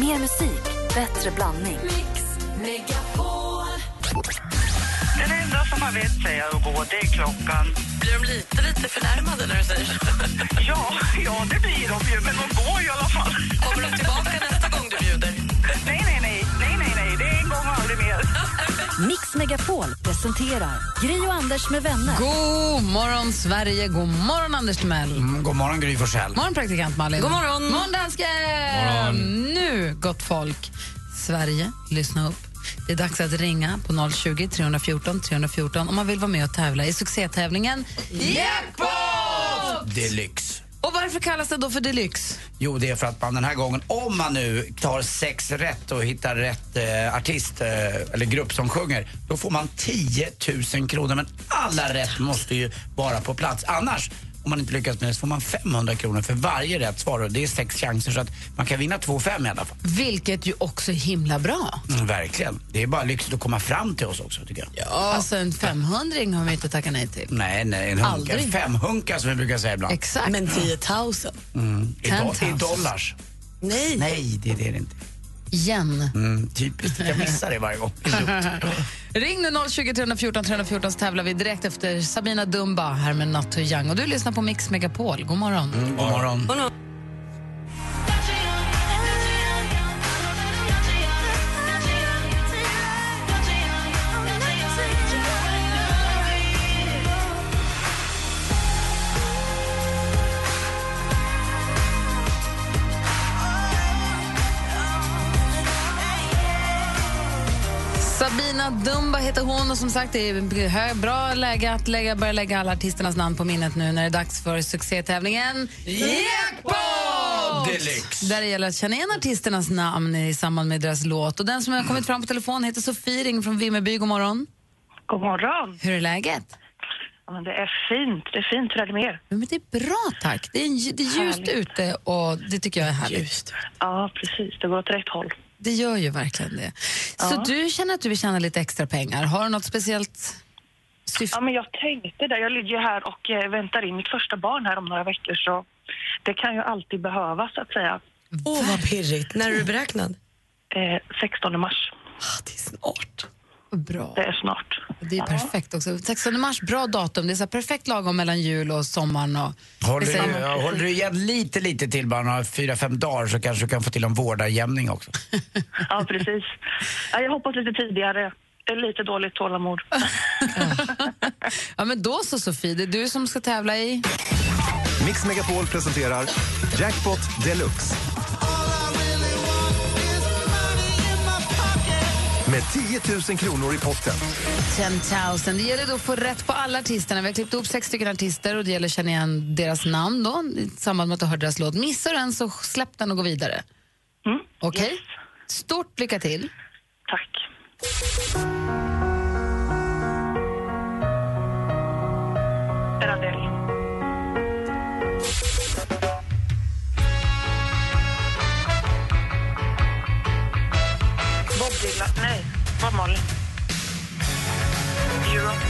Mer musik, bättre blandning. Mix Megapol. Den enda som man vet säga att gå, det är klockan. Blir de lite förnärmade när du säger så? Ja, det blir de ju, men de går i alla fall. Kommer de tillbaka nästa gång du bjuder? Nej, det är en gång aldrig mer. Mix Megapol presenterar Gry och Anders med vänner. God morgon Sverige, god morgon Anders Timell. God morgon Gry Forssell. God morgon praktikant Malin. God morgon. God morgon dansken. Nu, gott folk Sverige, lyssna upp. Det är dags att ringa på 020-314 314 om man vill vara med och tävla i succétävlingen Jackpot Deluxe. Och varför kallas det då för Deluxe? Jo, det är för att man den här gången, om man nu tar 6 rätt och hittar rätt artist eller grupp som sjunger, då får man 10 000 kronor. Men alla rätt måste ju vara på plats. Annars, om man inte lyckas med det, så får man 500 kronor för varje rätt svar. Det är 6 chanser, så att man kan vinna 2-5 i alla fall. Vilket ju också är himla bra. Mm, verkligen. Det är bara lyxigt att komma fram till oss också, tycker jag. Ja. Alltså en 500-ring har vi inte att tacka nej till. Nej, en hunka. 5 hunkar som vi brukar säga ibland. Exakt. Men 10 000. Mm. I dollars. Nej, det är det inte. Igen. Typiskt, jag missar det varje gång. Ring nu 020-314 314, så tävlar vi direkt efter Sabina Dumba här med Nato Young. Och du lyssnar på Mix Megapol. God morgon. God morgon. God morgon. Sabina Dumba heter hon, och som sagt, det är bra läge att börja lägga alla artisternas namn på minnet nu när det är dags för succétävlingen Jackpot Deluxe, där det gäller att känna igen artisternas namn i samband med deras låt. Och den som har kommit fram på telefon heter Sofie, ring från Vimmerby. God morgon. God morgon. Hur är läget? Ja, men det är fint, hur är det mer? Men det är bra, tack. Det är ljust ute, och det tycker jag är härligt. Ljust. Ja, precis, det går åt rätt håll. Det gör ju verkligen det. Ja. Så du känner att du vill tjäna lite extra pengar. Har du något speciellt syfte? Ja, men jag tänkte det. Jag ligger här och väntar in mitt första barn här om några veckor. Så det kan ju alltid behövas, så att säga. Åh, vad pirrigt. När är du beräknad? 16 mars. Ah, det är snart. Bra. Det är snart. Det är perfekt också. 16 mars, bra datum. Det är så perfekt lagom mellan jul och sommaren. Och håller du igen lite till, bara 4-5 dagar, så kanske du kan få till en vårdarjämning också. Ja, precis. Jag hoppas lite tidigare. Det är lite dåligt tålamod. Ja, men då så Sofie, det är du som ska tävla i... Mix Megapol presenterar Jackpot Deluxe. Med 10 000 kronor i potten. 10 000. Det gäller då att få rätt på alla artisterna. Vi har klippt upp 6 stycken artister, och det gäller att känna igen deras namn då, i samband med att du hör deras låt. Missar den, så släpp den och gå vidare. Mm. Okej? Okay. Yes. Stort lycka till. Tack. Radell. Bilar. Nej, Bob Marley. Europe.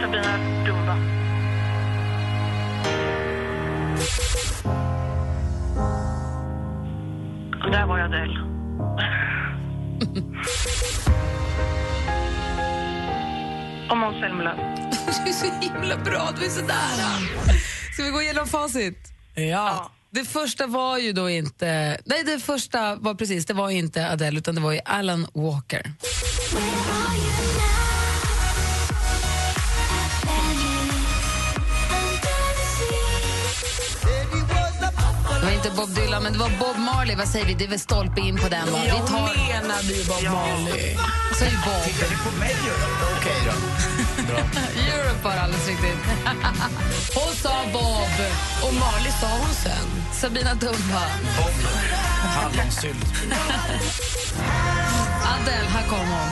Sabina Dumba. Och där var jag del. Och Måns Helmelöv. Du är så himla bra, du är så där. Ska vi gå igenom facit? Ja. Det första var ju då inte... Nej, det första var precis, det var inte Adele, utan det var ju Alan Walker. Det var inte Bob Dylan, men det var Bob Marley. Vad säger vi? Det är väl stolpe in på den, va? Vi tar... Jag menar vi Bob Marley. Så är Bob. Tittar du på mig? Okej då. Bra. Europe var alldeles riktigt. Hon sa Bob. Och Marley sa hon sen. Sabina Dumba. Bob. Hallonsylt. Adele, här kom hon.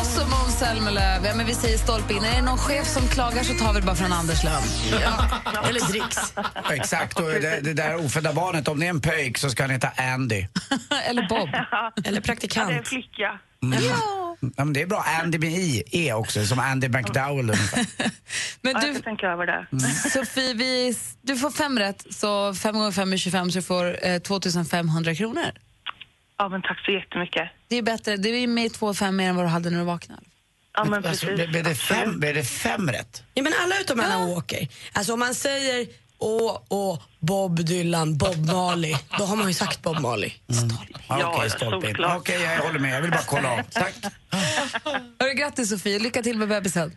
Och så Måns Helmelöv. Ja, men vi säger stolp in. Är det någon chef som klagar, så tar vi det bara från Anders Lönn. Ja. Eller dricks. Exakt, och det där ofödda barnet, om det är en pöjk så ska han heta Andy. Eller Bob. Eller praktikant. Ja, det är en flicka. Mm. Ja. Ja, men det är bra. Andy med I också, som Andy McDowell. Men du, ja, jag ska tänka över det. Sofie, du får 5 rätt, så 5 gånger 5 är 25, så du får 2500 kronor. Ja, men tack så jättemycket. Det är bättre, det är med 2,5 mer än vad du hade när du vaknade. Ja, men alltså, blev det fem rätt? Ja, men alla utom Alan Walker. Alltså om man säger Bob Dylan, Bob Marley, då har man ju sagt Bob Marley. Okej, jag håller med, jag vill bara kolla av. Tack. Grattis Sofie, lycka till med bebisen.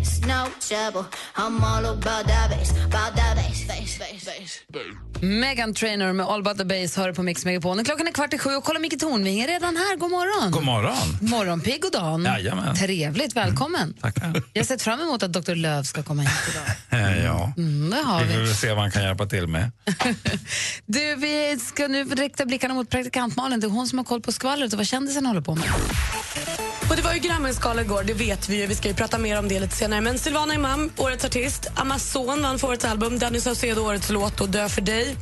no trouble. I'm all about that bass, bass, bass, bass. Megan Trainer med All About The Bass hör på Mix Megapol. Klockan är 7:15 och kolla Micke Thornving är redan här. God morgon. God morgon. Morgonpigg och dan. Jajamän. Trevligt, välkommen. Tackar. Jag har sett fram emot att Dr. Löv ska komma hit idag. Ja, vi får se vad han kan hjälpa till med. Du, vi ska nu rikta blickarna mot praktikant Malin. Det är hon som har koll på skvallret och vad kändisen håller på med. Och det var ju Grammisgalan igår, det vet vi ju. Vi ska ju prata mer om det lite senare. Men Sylvana Imam, årets artist. Amason vann för årets album. Dennis Ocedo, årets låt och Dö för dig.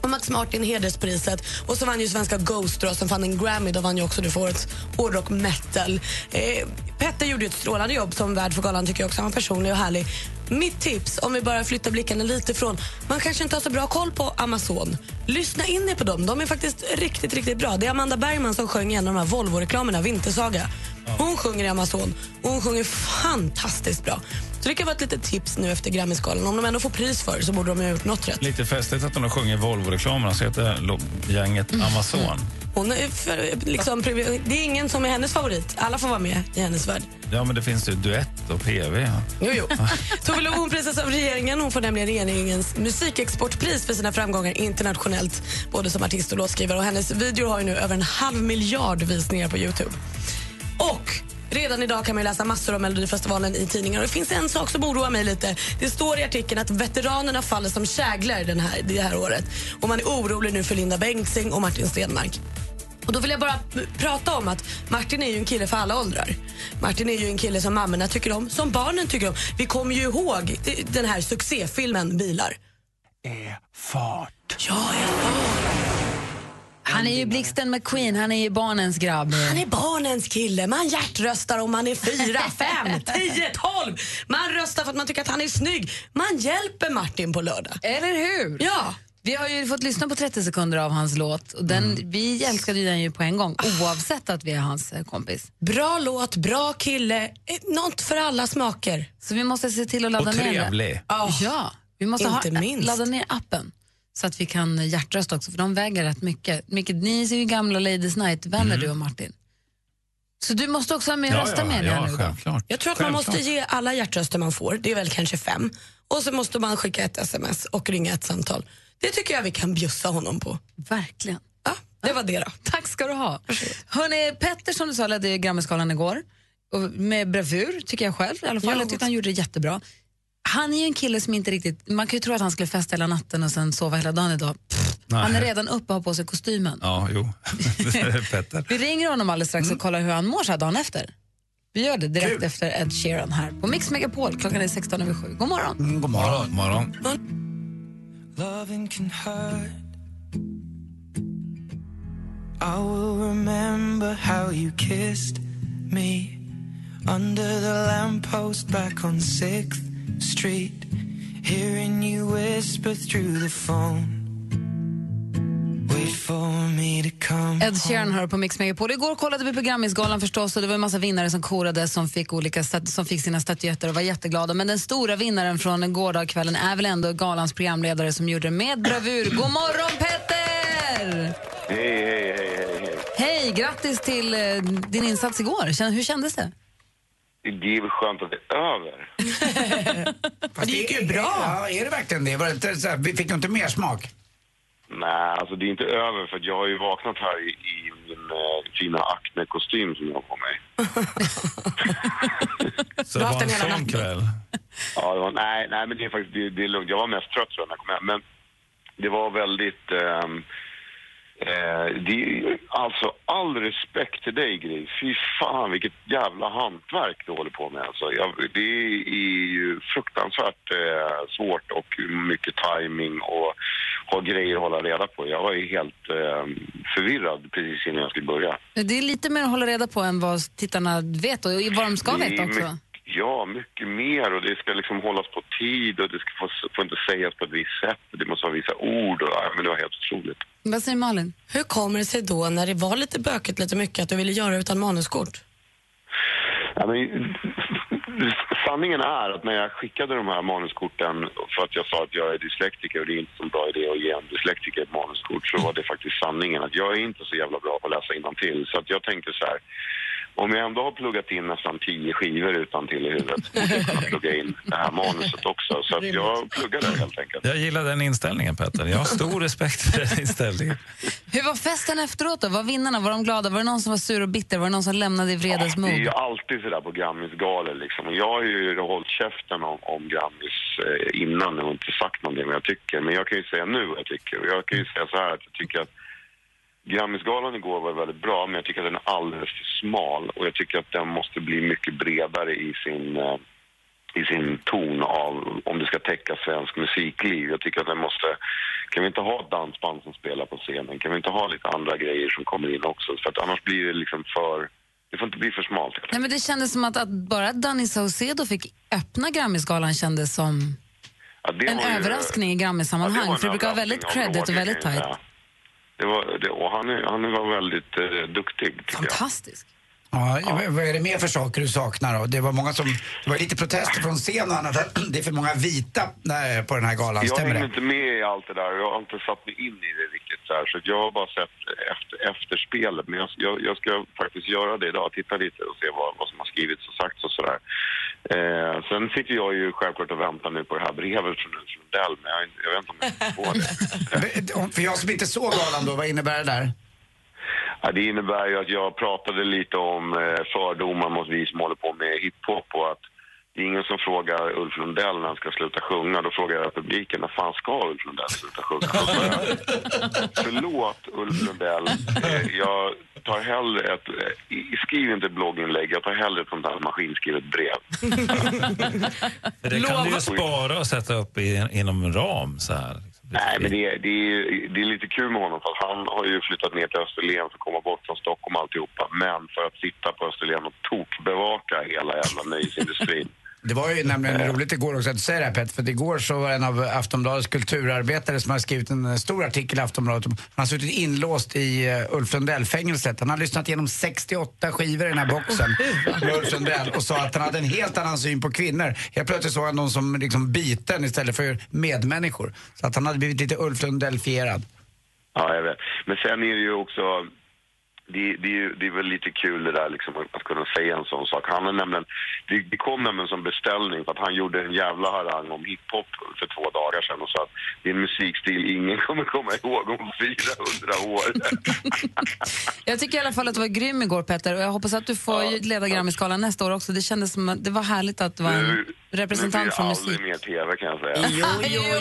Och Max Martin, hederspriset. Och så vann ju svenska Ghost då, som fann en Grammy. Då vann ju också det för årets hårdrock metal. Petter gjorde ett strålande jobb som värd för galan, tycker jag också. Han var personlig och härlig. Mitt tips, om vi bara flyttar blickarna lite från, man kanske inte har så bra koll på Amazon. Lyssna in er på dem, de är faktiskt riktigt, riktigt bra. Det är Amanda Bergman som sjöng i en av de här Volvo-reklamerna, Vintersaga. Hon sjunger i Amazon och hon sjunger fantastiskt bra. Så det kan vara ett litet tips nu efter Grammisgalan. Om de ändå får pris för så borde de ha gjort något rätt. Lite festligt att de sjunger Volvo-reklamerna, så heter gänget Amazon. Hon är liksom, det är ingen som är hennes favorit. Alla får vara med i hennes värld. Ja, men det finns ju duett och PV. Ja. Jo. Tove hon prisas av regeringen. Hon får nämligen regeringens musikexportpris för sina framgångar internationellt, både som artist och låtskrivare. Och hennes videor har ju nu över 500 000 000 visningar på YouTube. Och redan idag kan man läsa massor om Melodifestivalen i tidningar. Och det finns en sak som oroar mig lite. Det står i artikeln att veteranerna faller som käglor det här året. Och man är orolig nu för Linda Bengtsing och Martin Stenmark. Och då vill jag bara prata om att Martin är ju en kille för alla åldrar. Martin är ju en kille som mammorna tycker om, som barnen tycker om. Vi kommer ju ihåg den här succéfilmen Bilar. Ja, är fart. Han är ju Blixten McQueen, han är ju barnens grabb. Han är barnens kille, man hjärtröstar om man är 4, 5, 10, 12. Man röstar för att man tycker att han är snygg. Man hjälper Martin på lördag. Eller hur? Ja. Vi har ju fått lyssna på 30 sekunder av hans låt. Och vi älskade ju den ju på en gång, oavsett att vi är hans kompis. Bra låt, bra kille, något för alla smaker. Så vi måste se till att ladda ner det. Och trevlig. Ja, vi måste ladda ner appen. Så att vi kan hjärtrösta också, för de väger rätt mycket. Micke, ni är ju gamla Ladies Night-vänner, du och Martin. Så du måste också ha med rösta med dig nu. Självklart. Jag tror att man måste ge alla hjärtröster man får. Det är väl kanske 5. Och så måste man skicka ett sms och ringa ett samtal. Det tycker jag vi kan bjussa honom på. Verkligen. Ja, det var det då. Tack ska du ha. Hörrni, Petter som du sa ledde Grammisgalan igår. Och med bravur, tycker jag själv. I alla fall, jag tyckte han gjorde det jättebra. Han är ju en kille som inte riktigt... Man kan ju tro att han skulle festa hela natten och sen sova hela dagen idag. Han är redan uppe och har på sig kostymen. Ja, jo. Petter. Vi ringer honom alldeles strax och kollar hur han mår så här dagen efter. Vi gör det direkt efter Ed Sheeran här på Mix Megapol. Klockan är 16:07. God morgon. God morgon. God morgon. Loving can hurt. I will remember how you kissed me under the lamppost back on 6th Street, hearing you whisper through the phone. Wait for me to come. Ed Sheeran hör på Mix Megapol. Igår kollade vi på Grammisgalan förstås, och det var en massa vinnare som korade, som fick sina statyetter och var jätteglada. Men den stora vinnaren från gårdagskvällen är väl ändå galans programledare som gjorde med bravur. God morgon Petter! Hej. Hej, grattis till din insats igår. Hur kändes det? Det är väl skönt att det är över. Det gick ju bra. Ja, är det verkligen det? Vi fick ju inte mer smak. Nej, alltså det är inte över, för jag har ju vaknat här i min fina Acne-kostym som jag har på mig. Så det var en sån kväll? Ja, det var, nej, men det är faktiskt det är lugnt. Jag var mest trött, tror jag, när jag kom hem. Men det var väldigt... Alltså all respekt till dig, Gry. Fy fan vilket jävla hantverk du håller på med alltså. Det är ju fruktansvärt svårt och mycket timing och ha grejer att hålla reda på. Jag var ju helt förvirrad precis innan jag skulle börja. Det är lite mer att hålla reda på än vad tittarna vet och vad de ska veta också. Ja, mycket mer, och det ska liksom hållas på tid och det ska få inte sägas på ett visst sätt. Det måste vara vissa ord och men det var helt otroligt. Vad säger Malin? Hur kommer det sig då när det var lite bökigt lite mycket att du ville göra utan manuskort? Ja, men sanningen är att när jag skickade de här manuskorten för att jag sa att jag är dyslektiker och det är inte så bra idé att ge en dyslektiker ett manuskort, så var det faktiskt sanningen att jag är inte så jävla bra på att läsa innantill, så att jag tänkte så här: om jag ändå har pluggat in nästan 10 skivor utan till i huvudet så kan jag plugga in det här manuset också. Så att jag pluggar det helt enkelt. Jag gillar den inställningen, Petter. Jag har stor respekt för den inställningen. Hur var festen efteråt då? Var vinnarna? Var de glada? Var det någon som var sur och bitter? Var det någon som lämnade i vredesmod? Ja, det är ju alltid sådär på Grammisgaler liksom. Och jag har ju hållit käften om Grammis innan och inte sagt någonting vad jag tycker. Men jag kan ju säga nu vad jag tycker. Och jag kan ju säga så här att jag tycker att Grammisgalan igår var väldigt bra, men jag tycker att den är alldeles för smal och jag tycker att den måste bli mycket bredare i sin ton av om det ska täcka svensk musikliv. Jag tycker att den måste, kan vi inte ha dansband som spelar på scenen? Kan vi inte ha lite andra grejer som kommer in också? För att annars blir det liksom för, det får inte bli för smalt. Nej, men det kändes som att bara Dennis Ocedo fick öppna Grammisgalan kändes som en överraskning i Grammissammanhang. Ja, för det brukar vara väldigt credit och väldigt tajt. Ja. Och han var väldigt duktig. Fantastisk. Ja, vad är det mer för saker du saknar då? Det var lite protester från scenen att det är för många vita på den här galan. Jag är inte med i allt det där. Jag har inte satt mig in i det riktigt så här. Så jag har bara sett efterspelet. Men jag ska faktiskt göra det idag. Titta lite och se vad som har skrivits och sagts och sådär. Sen sitter jag ju självklart och väntar nu på det här brevet från Ulf Lundell. Men jag vet inte om jag får det. För jag som inte såg galan då, vad innebär det där? Ja, det innebär ju att jag pratade lite om fördomar mot vi som håller på med hiphop och att det är ingen som frågar Ulf Lundell när han ska sluta sjunga. Då frågar jag publiken, när fan ska Ulf Lundell sluta sjunga? Förlåt Ulf Lundell, jag tar hellre skriv inte blogginlägg, jag tar hellre ett sånt där maskinskrivet brev. Det kan du ju spara och sätta upp inom en ram så här. Nej, men det är lite kul med honom för att han har ju flyttat ner till Österlen för att komma bort från Stockholm alltihopa. Men för att sitta på Österlen och tokbevaka hela jävla nöjesindustrin. Det var ju nämligen roligt igår också att du säger det här, Petter, för igår så var en av Aftonbladets kulturarbetare som har skrivit en stor artikel i Aftonbladet. Han har suttit inlåst i Ulf Lundell-fängelset. Han har lyssnat igenom 68 skivor i den här boxen med Ulf Lundell och sa att han hade en helt annan syn på kvinnor. Helt plötsligt såg han någon som liksom biten istället för medmänniskor. Så att han hade blivit lite Ulf Lundell-fierad. Ja, jag vet. Men sen är det ju också... Det är väl lite kul det där liksom, att kunna säga en sån sak. Han är nämligen, det kom nämligen som beställning för att han gjorde en jävla harang om hiphop för 2 dagar sedan och sa att det är en musikstil ingen kommer komma ihåg om 400 år. Jag tycker i alla fall att det var grym igår, Petter, och jag hoppas att du får leda Grammisgalan nästa år också. Det kändes som att det var härligt att vara en representant från musik. Nu blir det aldrig mer TV kan jag säga.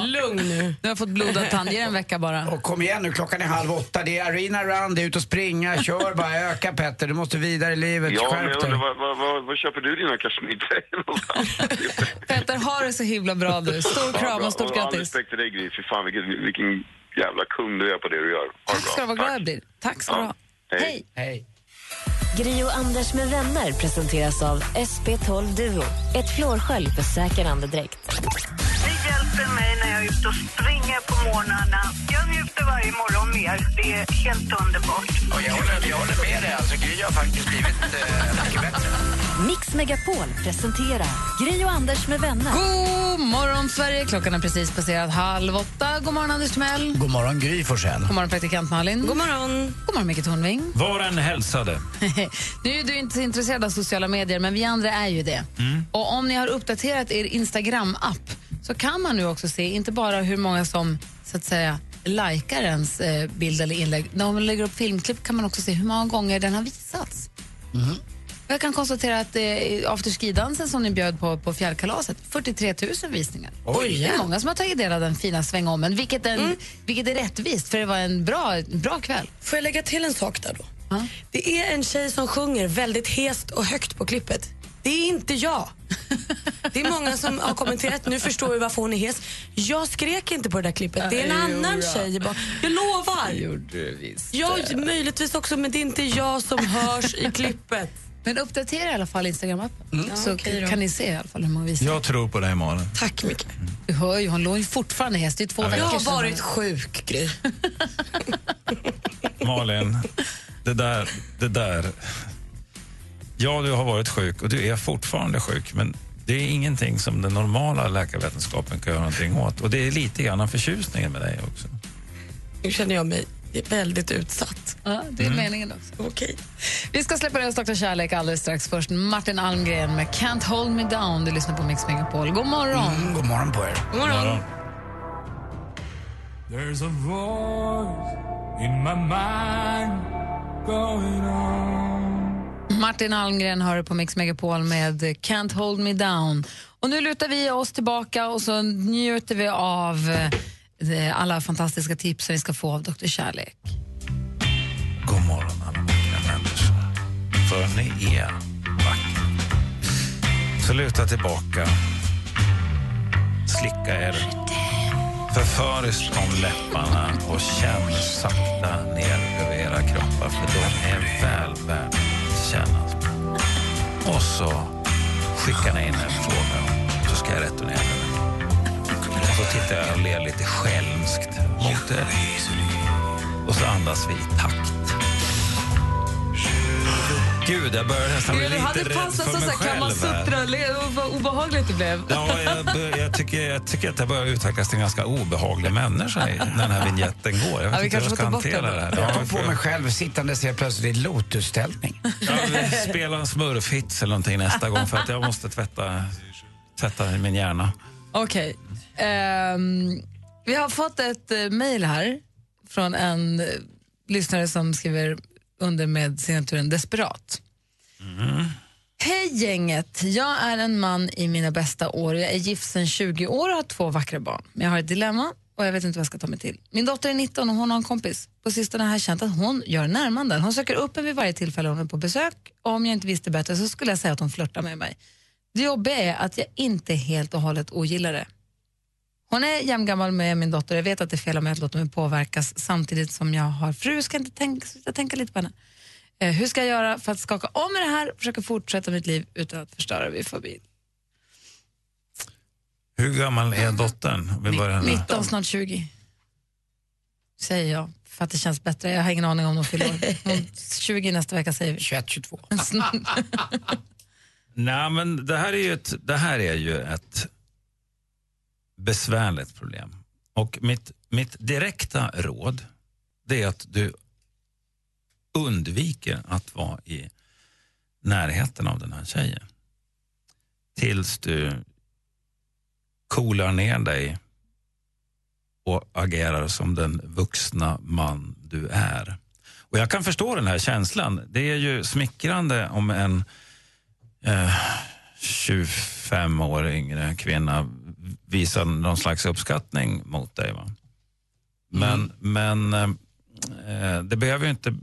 Jo. Lugn nu. Nu har fått blodad tand, en vecka bara. Och kom igen nu, klockan är 7:30. Det är Arena Round, det är ut och springa, kör bara, öka Petter, du måste vidare i livet. Ja, men jag undrar, vad köper du dina kashmir-tröjor? Petter, har det så himla bra du. Stor kram och stort grattis. All respekt till dig, Gry. Fy fan, vilken jävla kung du är på det du gör. Tack ska du vara glad jag blir. Tack ska du ha. Hej. Hej. Gry och Anders med vänner presenteras av SP12 Duo. Ett flårskölj för säker andedräkt. Det hjälper mig när jag är ute och springer på morgnarna. Jag njuter varje morgon mer. Det är helt underbart. Och jag håller med dig. Alltså, Gry har faktiskt blivit mycket bättre. Mix Megapol presenterar Gry och Anders med vänner. God morgon Sverige. Klockan har precis passerat 7:30. God morgon Anders Mell. God morgon Gry Forssell. God morgon praktikant Malin. God morgon. God morgon Micke Thornving. Var en hälsade. Nu är du inte så intresserad av sociala medier, men vi andra är ju det. Mm. Och om ni har uppdaterat er Instagram-app så kan man nu också se inte bara hur många som så att säga likar ens bild eller inlägg. När man lägger upp filmklipp kan man också se hur många gånger den har visats. Mm. Jag kan konstatera att afterski-dansen som ni bjöd på fjällkalaset, 43 000 visningar. Oj, det är många som har tagit del av den fina svängommen, vilket är rättvist, för det var en bra kväll. Får jag lägga till en sak där då? Ah. Det är en tjej som sjunger väldigt hest och högt på klippet. Det är inte jag. Det är många som har kommenterat, nu förstår vi varför hon är hes. Jag skrek inte på det där klippet. Det är en annan tjej. Jag lovar. Jag möjligtvis också, men det är inte jag som hörs i klippet. Men uppdatera i alla fall Instagram-appen. Så kan ni se i alla fall hur man visar. Jag tror på dig, Malin. Tack, Micke. Du hör ju, hon låg ju fortfarande häst. Det är 2 veckor sedan. Jag har varit sjuk, Gry. Malin, det där... Ja, du har varit sjuk och du är fortfarande sjuk, men det är ingenting som den normala läkarvetenskapen kan göra någonting åt. Och det är lite grann förtjusningen med dig också. Nu känner jag mig väldigt utsatt. Ja, det är meningen också. Okej. Vi ska släppa röst och kärlek alldeles strax. Först Martin Almgren med Can't Hold Me Down. Du lyssnar på Mix Megapol. God morgon. God morgon på er. God morgon. There's a voice in my mind going on. Martin Almgren hör på Mix Megapol med Can't Hold Me Down. Och nu lutar vi oss tillbaka och så njuter vi av alla fantastiska tips som vi ska få av Dr. Kärlek. God morgon alla mina människor. För ni är vackra. Så luta tillbaka. Slicka er. Förförs om läpparna och känn sakta ner över era kroppar, för de är väl värda. Och så skickar ni in en fråga, så ska jag returnera den. Och så tittar jag och ler lite skälmskt mot er. Och så andas vi i takt. Gud, jag började nästan bli lite rädd för mig själv. Kan man suttra och vad obehagligt det blev. Ja, jag tycker att jag börjar utvecklas till en ganska obehaglig människa när den här vignetten går. Jag vet inte hur jag ska hantera det här. Jag kom på mig själv sittande ser plötsligt i lotusställning. Jag spelar en smurfhits eller någonting nästa gång, för att jag måste tvätta min hjärna. Okej. Vi har fått ett mejl här från en lyssnare som skriver under med signaturen Desperat. Hej gänget, jag är en man i mina bästa år. Jag är gift sedan 20 år och har 2 vackra barn. Men jag har ett dilemma och jag vet inte vad jag ska ta mig till. Min dotter är 19 och hon har en kompis. På sistone har jag känt att hon gör närmanden. Hon söker upp mig vid varje tillfälle hon är på besök. Och om jag inte visste bättre så skulle jag säga att hon flörtar med mig. Det jobbiga är att jag inte helt och hållet ogillar det. Hon är jämngammal med min dotter. Jag vet att det är fel om jag låter mig påverkas, samtidigt som jag har fru. Ska inte tänka lite på henne. Hur ska jag göra för att skaka om med det här och försöka fortsätta mitt liv utan att förstöra min familj? Hur gammal är dottern? 19, snart 20. Säger jag, för att det känns bättre. Jag har ingen aning om de fyller år. 20 nästa vecka säger vi. 21-22. Nej, men det här är ju ett besvärligt problem. Och mitt direkta råd, det är att du undviker att vara i närheten av den här tjejen. Tills du coolar ner dig och agerar som den vuxna man du är. Och jag kan förstå den här känslan. Det är ju smickrande om en 25 år yngre kvinna visar någon slags uppskattning mot dig, va? Men det behöver ju inte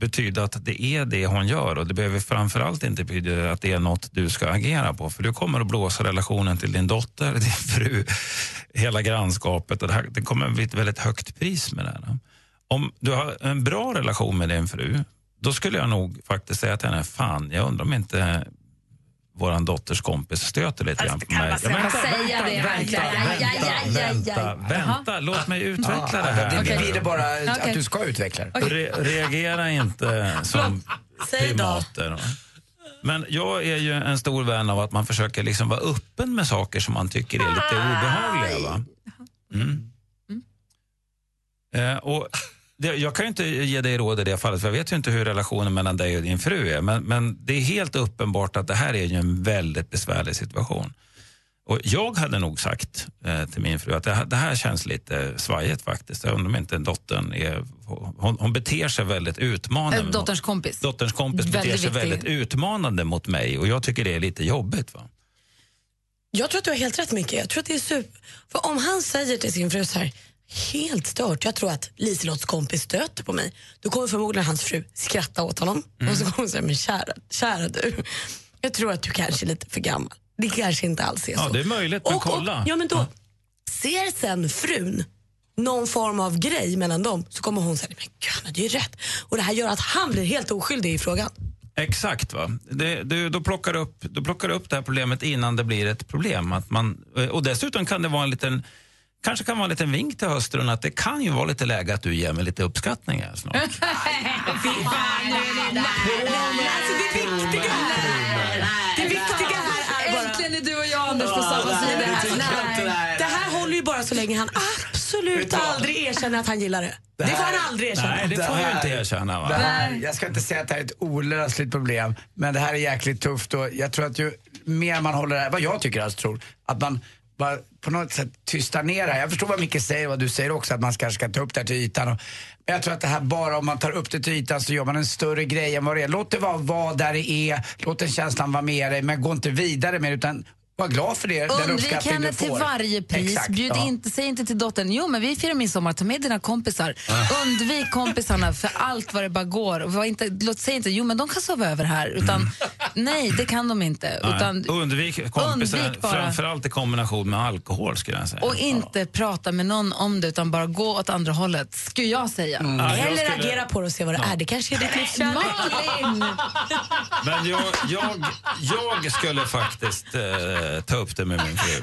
betyda att det är det hon gör, och det behöver framförallt inte betyda att det är något du ska agera på, för du kommer att blåsa relationen till din dotter, din fru, hela grannskapet, och det kommer bli ett väldigt högt pris med det här. Om du har en bra relation med din fru, då skulle jag nog faktiskt säga till henne, fan, jag undrar om inte våran dotters kompis stöter lite grann på mig. Vänta, låt mig utveckla det här. Det blir det bara att du ska utveckla det. Reagera inte som primater. Men jag är ju en stor vän av att man försöker liksom vara öppen med saker som man tycker är lite obehagliga, va? Och jag kan ju inte ge dig råd i det fallet, för jag vet ju inte hur relationen mellan dig och din fru är. Men det är helt uppenbart att det här är ju en väldigt besvärlig situation. Och jag hade nog sagt till min fru att det här känns lite svajigt faktiskt. Jag undrar om inte dottern är... Hon beter sig väldigt utmanande. Dotterns kompis beter sig väldigt utmanande mot mig. Och jag tycker det är lite jobbigt, va? Jag tror att du har helt rätt, Micke. Jag tror att det är super... För om han säger till sin fru så här... Helt stört. Jag tror att Liselotts kompis stöter på mig. Då kommer förmodligen hans fru skratta åt honom. Och så kommer hon säga, men kära du. Jag tror att du kanske är lite för gammal. Det kanske inte alls är så. Ja, det är möjligt, men kolla. Och, ja, men då ser sen frun någon form av grej mellan dem, så kommer hon säga, men gud, det är rätt. Och det här gör att han blir helt oskyldig i frågan. Exakt, va. Då plockar du upp det här problemet innan det blir ett problem. Att man, och dessutom kan det vara en liten... Kanske kan vara en liten vink till hösten att det kan ju vara lite läge att du ger mig lite uppskattningar snart. Det viktiga här är bara... Äntligen är du och jag, Anders, på samma sida här. Det här håller ju bara så länge han absolut aldrig erkänner att han gillar det. Det får han aldrig erkänna. Nej, det får jag inte erkänna, va? Jag ska inte säga att det här är ett olösligt problem, men det här är jäkligt tufft. Och jag tror att ju mer man håller det här, vad jag tycker alltså tror, att man... på något sätt tysta ner det här. Jag förstår vad Micke säger, vad du säger också, att man kanske ska ta upp det här till ytan. Men jag tror att det här, bara om man tar upp det till ytan, så gör man en större grej än vad det är. Låt det vara vad där det är, låt den känslan vara med dig, men gå inte vidare med det, utan var glad för det. Undvik henne till varje pris. Exakt, säg inte till dottern, jo men vi firar midsommar, ta med dina kompisar. Undvik kompisarna för allt vad det bara går. Säg inte, jo men de kan sova över här. Utan nej, det kan de inte. Utan, undvik kompisar, framförallt i kombination med alkohol, skulle jag säga. Och inte prata med någon om det, utan bara gå åt andra hållet, skulle jag säga. Eller reagera på det och se vad det är. Det kanske är ditt livskärlek. Men jag skulle faktiskt... ta upp det med min fru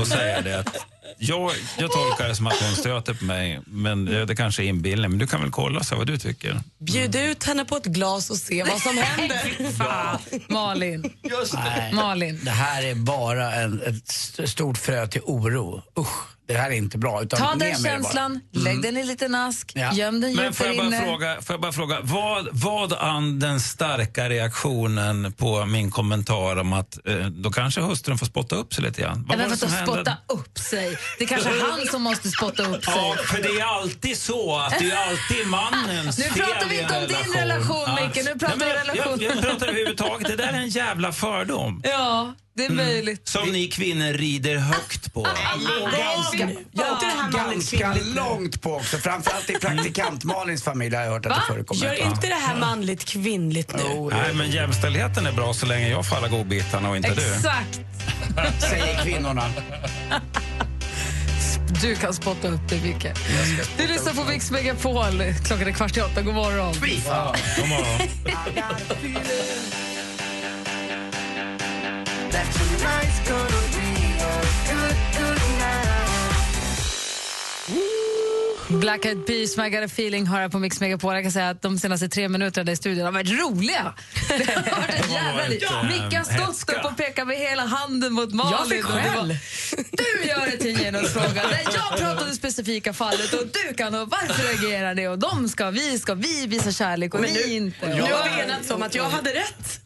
och säga det att jag tolkar det som att hon stöter på mig, men det kanske är inbillning, men du kan väl kolla så vad du tycker. Bjud ut henne på ett glas och se vad som händer. Fan. Malin. Just det. Nej, Malin. Det här är bara ett stort frö till oro. Usch. Det här är inte bra. Utan ta den känslan, lägg den i en liten ask, göm den djupt inne. Men får jag bara fråga, vad an den starka reaktionen på min kommentar om att då kanske hustrun får spotta upp sig lite grann? Vad var det som hände? Spotta upp sig. Det är kanske han som måste spotta upp sig. Ja, för det är alltid så att det är alltid mannens fel. Nu pratar vi inte om din relation, Micke. Nu pratar vi om relation. Jag pratar överhuvudtaget. Det där är en jävla fördom. Ja. Det är möjligt. Som ni kvinnor rider högt på. Ganska långt på också. Framförallt i praktikant Malins familj har jag hört att det förekommer. Gör inte det här manligt kvinnligt nu. Nej, men jämställdheten är bra så länge jag får alla godbitarna och inte Exakt. Du. Exakt. Säger kvinnorna. Du kan spotta upp det, Micke. Du lyssnar på Mix Megapol. Klockan är 7:15. God morgon. Ja, god morgon. Black Eyed Peas, My Got a Feeling, har jag på Mix Megapol. Jag kan säga att de senaste 3 minuterna i studion har varit roliga. Det har varit jävligt. Micke har stått upp och pekat med hela handen mot Malin. Du gör det till genusfråga. Jag pratar om det specifika fallet och du kan och varför reagerar det? Och de ska vi visa kärlek och ni inte. Nu har vi enats om att jag hade rätt.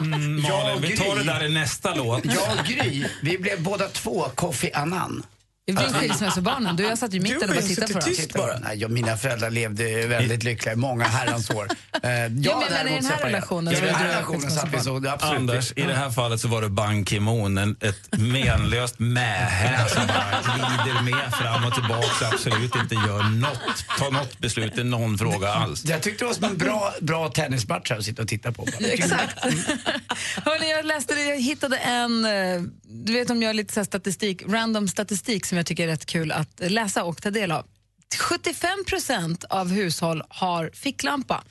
Malin, vi tar det där i nästa låt. Jag och Gry, vi blev båda två Kofi Annan. Det blir skilsmässobarnen. Jag satt ju i mitten och bara tittade på dem. Nej, mina föräldrar levde väldigt lyckliga i många herrans år. Men i den här relationen... Anders, i det här fallet så var det Ban Ki-moon, ett menlöst mähä som bara glider med fram och tillbaka, absolut inte gör något, tar något beslut i någon fråga alls. Jag tyckte det var som en bra tennismatch att sitta och titta på. Exakt. Hörrni, jag hittade en... Du vet om jag har lite så här random statistik som jag tycker är rätt kul att läsa och ta del av. 75% av hushåll har ficklampa.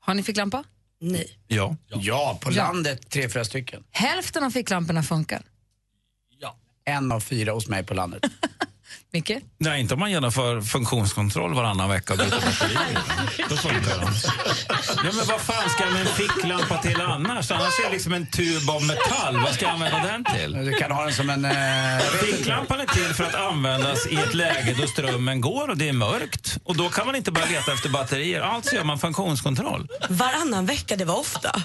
Har ni ficklampa? Nej. Ja, på landet 3-4 stycken. Hälften av ficklamporna funkar. Ja. 1 av 4 hos mig på landet. Micke? Nej, inte om man genomför funktionskontroll varannan vecka. Då funkar de. Ja, men vad fan ska jag med en ficklampa till annars? Annars är det liksom en tub av metall. Vad ska jag använda den till? Du kan ha den som en... Ficklampan är till för att användas i ett läge då strömmen går och det är mörkt. Och då kan man inte bara leta efter batterier. Alltså gör man funktionskontroll. Varannan vecka, det var ofta.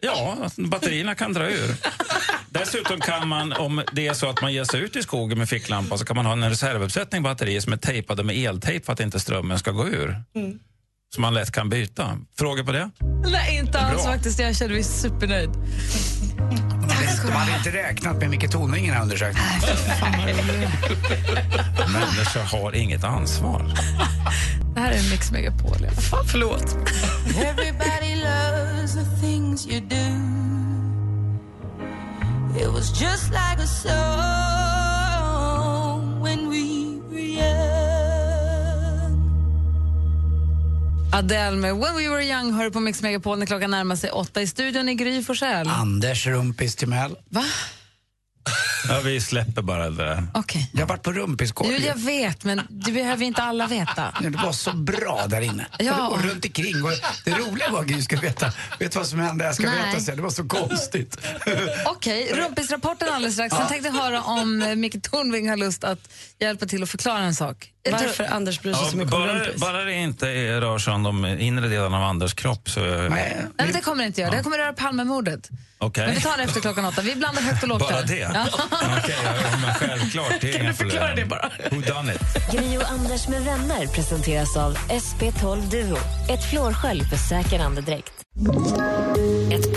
Ja, batterierna kan dra ur. Dessutom kan man, om det är så att man ger sig ut i skogen med ficklampa, så kan man ha en reservuppsättning batterier som är tejpade med eltejp för att inte strömmen ska gå ur. Mm. Som man lätt kan byta. Frågor på det? Nej, inte alls faktiskt. Jag känner mig supernöjd. Man hade inte räknat med Micke Thornving i den här undersökningen. Människor har inget ansvar. Det här är en Mix Megapol. Ja. Fan, förlåt. Everybody loves the things you do. It was just like a song when we were young. Adele med When We Were Young hör på Mix Megapol när klockan närmar sig 8. I studion i Gry Forssell. Anders Rumpis Timell. Va? Ja, vi släpper bara det. Okay. Jag har varit på rumpiskorg. Jo, jag vet, men det behöver inte alla veta. Det var så bra där inne. Ja. Och runt omkring. Och det roliga var att du ska veta. Vet vad som hände? Jag ska veta sen. Det var så konstigt. Okej, okay, rumpisrapporten alldeles strax. Ja. Jag tänkte höra om Micke Thornving har lust att hjälpa till att förklara en sak. Varför Anders bryr sig så mycket om rumpis? Bara det inte rör sig om de inre delarna av Anders kropp. Så... Nej, det kommer det inte göra. Ja. Det kommer röra Palmemordet. Okay. Men vi tar det efter klockan 8. Vi blandar högt och lågt. Bara det? Ja. Okej, men självklart. Det är kan du förklara problem. Det bara? Who done it? Gry och Anders med vänner presenteras av SP12 Duo. Ett flårskölj för säker andedräkt. Ett